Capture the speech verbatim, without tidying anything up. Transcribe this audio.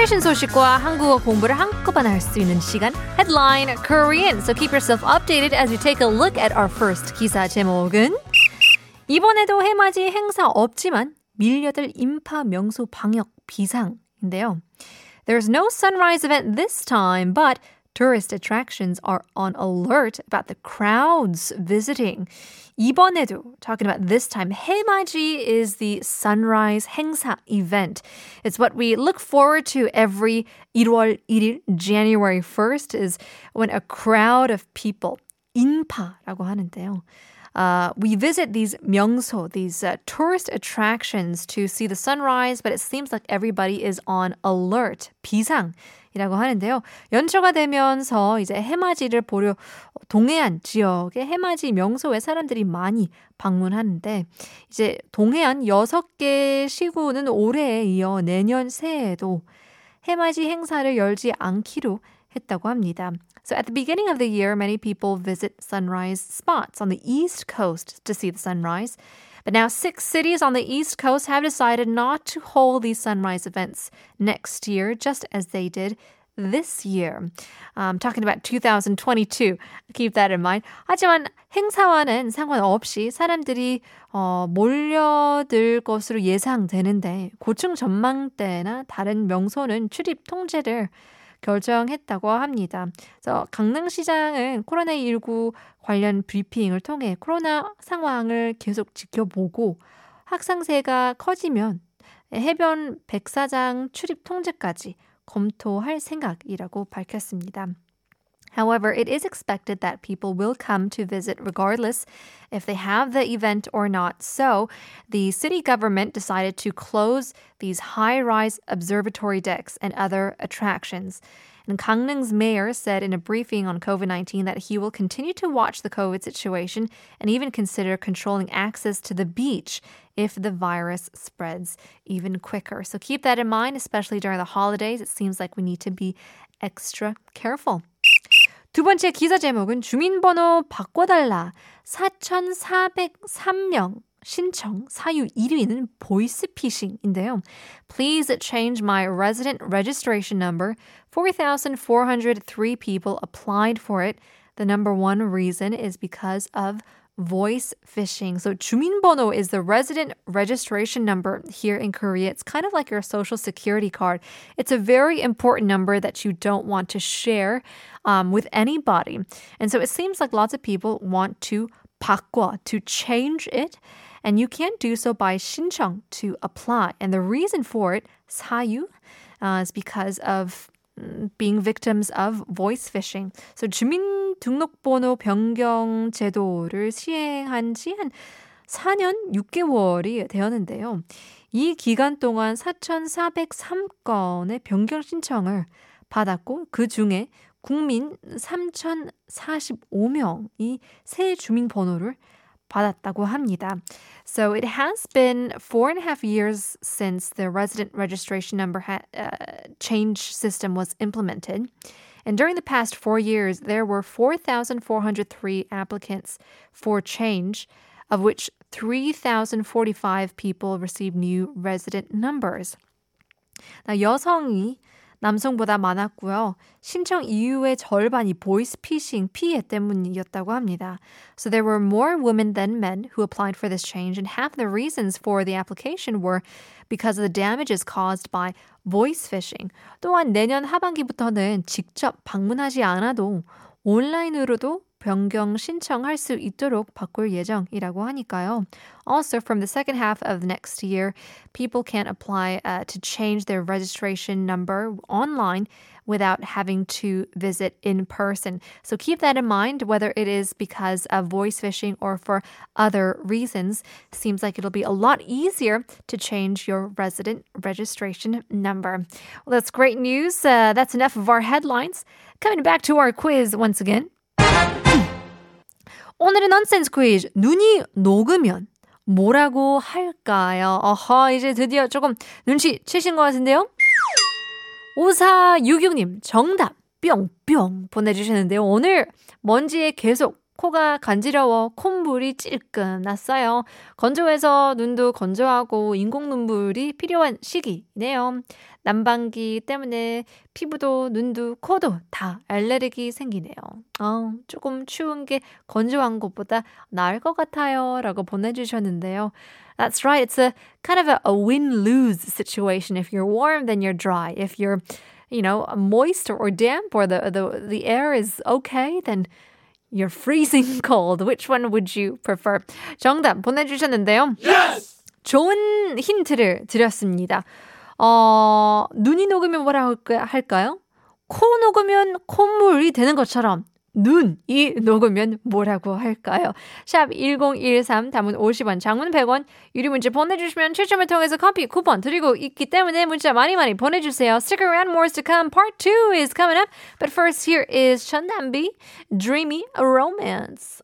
최신 소식과 한국어 공부를 한꺼번에 할 수 있는 시간 Headline Korean. So keep yourself updated as you take a look at our first 기사 제목은 이번에도 해맞이 행사 없지만 밀려들 인파 명소 방역 비상인데요. There's no sunrise event this time, but tourist attractions are on alert about the crowds visiting. 이번에도, talking about this time, 해맞이 is the sunrise 행사 event. It's what we look forward to every 일월 일일, January first, is when a crowd of people, 인파라고 하는데요. Uh, we visit these 명소, these uh, tourist attractions to see the sunrise, but it seems like everybody is on alert, 비상이라고 하는데요. 연초가 되면서 이제 해맞이를 보려 동해안 지역의 해맞이 명소에 사람들이 많이 방문하는데 이제 동해안 여섯 개 시군은 올해에 이어 내년 새해에도 해맞이 행사를 열지 않기로 했다고 합니다. So at the beginning of the year, many people visit sunrise spots on the East Coast to see the sunrise. But now six cities on the East Coast have decided not to hold these sunrise events next year, just as they did this year. I'm um, talking about twenty twenty-two. Keep that in mind. 하지만 행사와는 상관없이 사람들이 어, 몰려들 것으로 예상되는데 고층 전망대나 다른 명소는 출입 통제를 결정했다고 합니다. 그래서 강릉시장은 코로나십구 관련 브리핑을 통해 코로나 상황을 계속 지켜보고 확산세가 커지면 해변 백사장 출입 통제까지 검토할 생각이라고 밝혔습니다. However, it is expected that people will come to visit regardless if they have the event or not. So, the city government decided to close these high-rise observatory decks and other attractions. And Gangnam's mayor said in a briefing on covid nineteen that he will continue to watch the COVID situation and even consider controlling access to the beach if the virus spreads even quicker. So keep that in mind, especially during the holidays. It seems like we need to be extra careful. 두 번째 기사 제목은 주민번호 바꿔달라 사천사백삼 명 신청 사유 일 위는 보이스피싱인데요. Please change my resident registration number. four thousand four hundred three people applied for it. The number one reason is because of voice phishing. So 주민번호 is the resident registration number here in Korea. It's kind of like your social security card. It's a very important number that you don't want to share um, with anybody. And so it seems like lots of people want to 바꿔, to change it. And you can't do so by 신청, to apply. And the reason for it, 사유, uh, is because of being victims of voice phishing. So 주민등록번호 변경 제도를 시행한 지 한 사 년 육 개월이 되었는데요. 이 기간 동안 사천사백삼 건의 변경 신청을 받았고 그 중에 국민 삼천사십오 명이 새 주민번호를 받았다고 합니다. So it has been four and a half years since the resident registration number ha- uh, change system was implemented. And during the past four years, there were four thousand four hundred three applicants for change, of which three thousand forty-five people received new resident numbers. 여성이 남성보다 많았고요. 신청 이후의 절반이 보이스피싱 피해 때문이었다고 합니다. So there were more women than men who applied for this change, and half the reasons for the application were because of the damages caused by voice phishing. 또한 내년 하반기부터는 직접 방문하지 않아도 온라인으로도 변경 신청할 수 있도록 바꿀 예정이라고 하니까요. Also, from the second half of next year, people can apply uh, to change their registration number online without having to visit in person. So keep that in mind, whether it is because of voice phishing or for other reasons. Seems like it'll be a lot easier to change your resident registration number. Well, that's great news. Uh, that's enough of our headlines. Coming back to our quiz once again. 오늘의 넌센스 퀴즈, 눈이 녹으면 뭐라고 할까요? 어허, 이제 드디어 조금 눈치 채신 것 같은데요? 오사육육 님, 정답 뿅뿅 보내주셨는데요. 오늘 먼지에 계속 코가 간지러워 콧물이 찔끔 났어요. 건조해서 눈도 건조하고 인공 눈물이 필요한 시기네요. 난방기 때문에 피부도 눈도 코도 다 알레르기 생기네요. 어, 조금 추운 게 건조한 것보다 나을 것 같아요. 라고 보내주셨는데요. That's right. It's a kind of a, a win-lose situation. If you're warm, then you're dry. If you're, you know, moist or damp or the, the, the air is okay, then you're freezing cold. Which one would you prefer? 정답 보내주셨는데요. Yes! 좋은 힌트를 드렸습니다. 어, 눈이 녹으면 뭐라 할까요? 코 녹으면 콧물이 되는 것처럼 눈이 녹으면 뭐라고 할까요? 샵 일공일삼 담은 오십 원, 장문 백 원, 유리문자 보내주시면 추첨을 통해서 커피 쿠폰 드리고 있기 때문에 문자 많이 많이 보내주세요. Stick around, more is to come. Part two is coming up. But first, here is Chun Nambi, Dreamy Romance.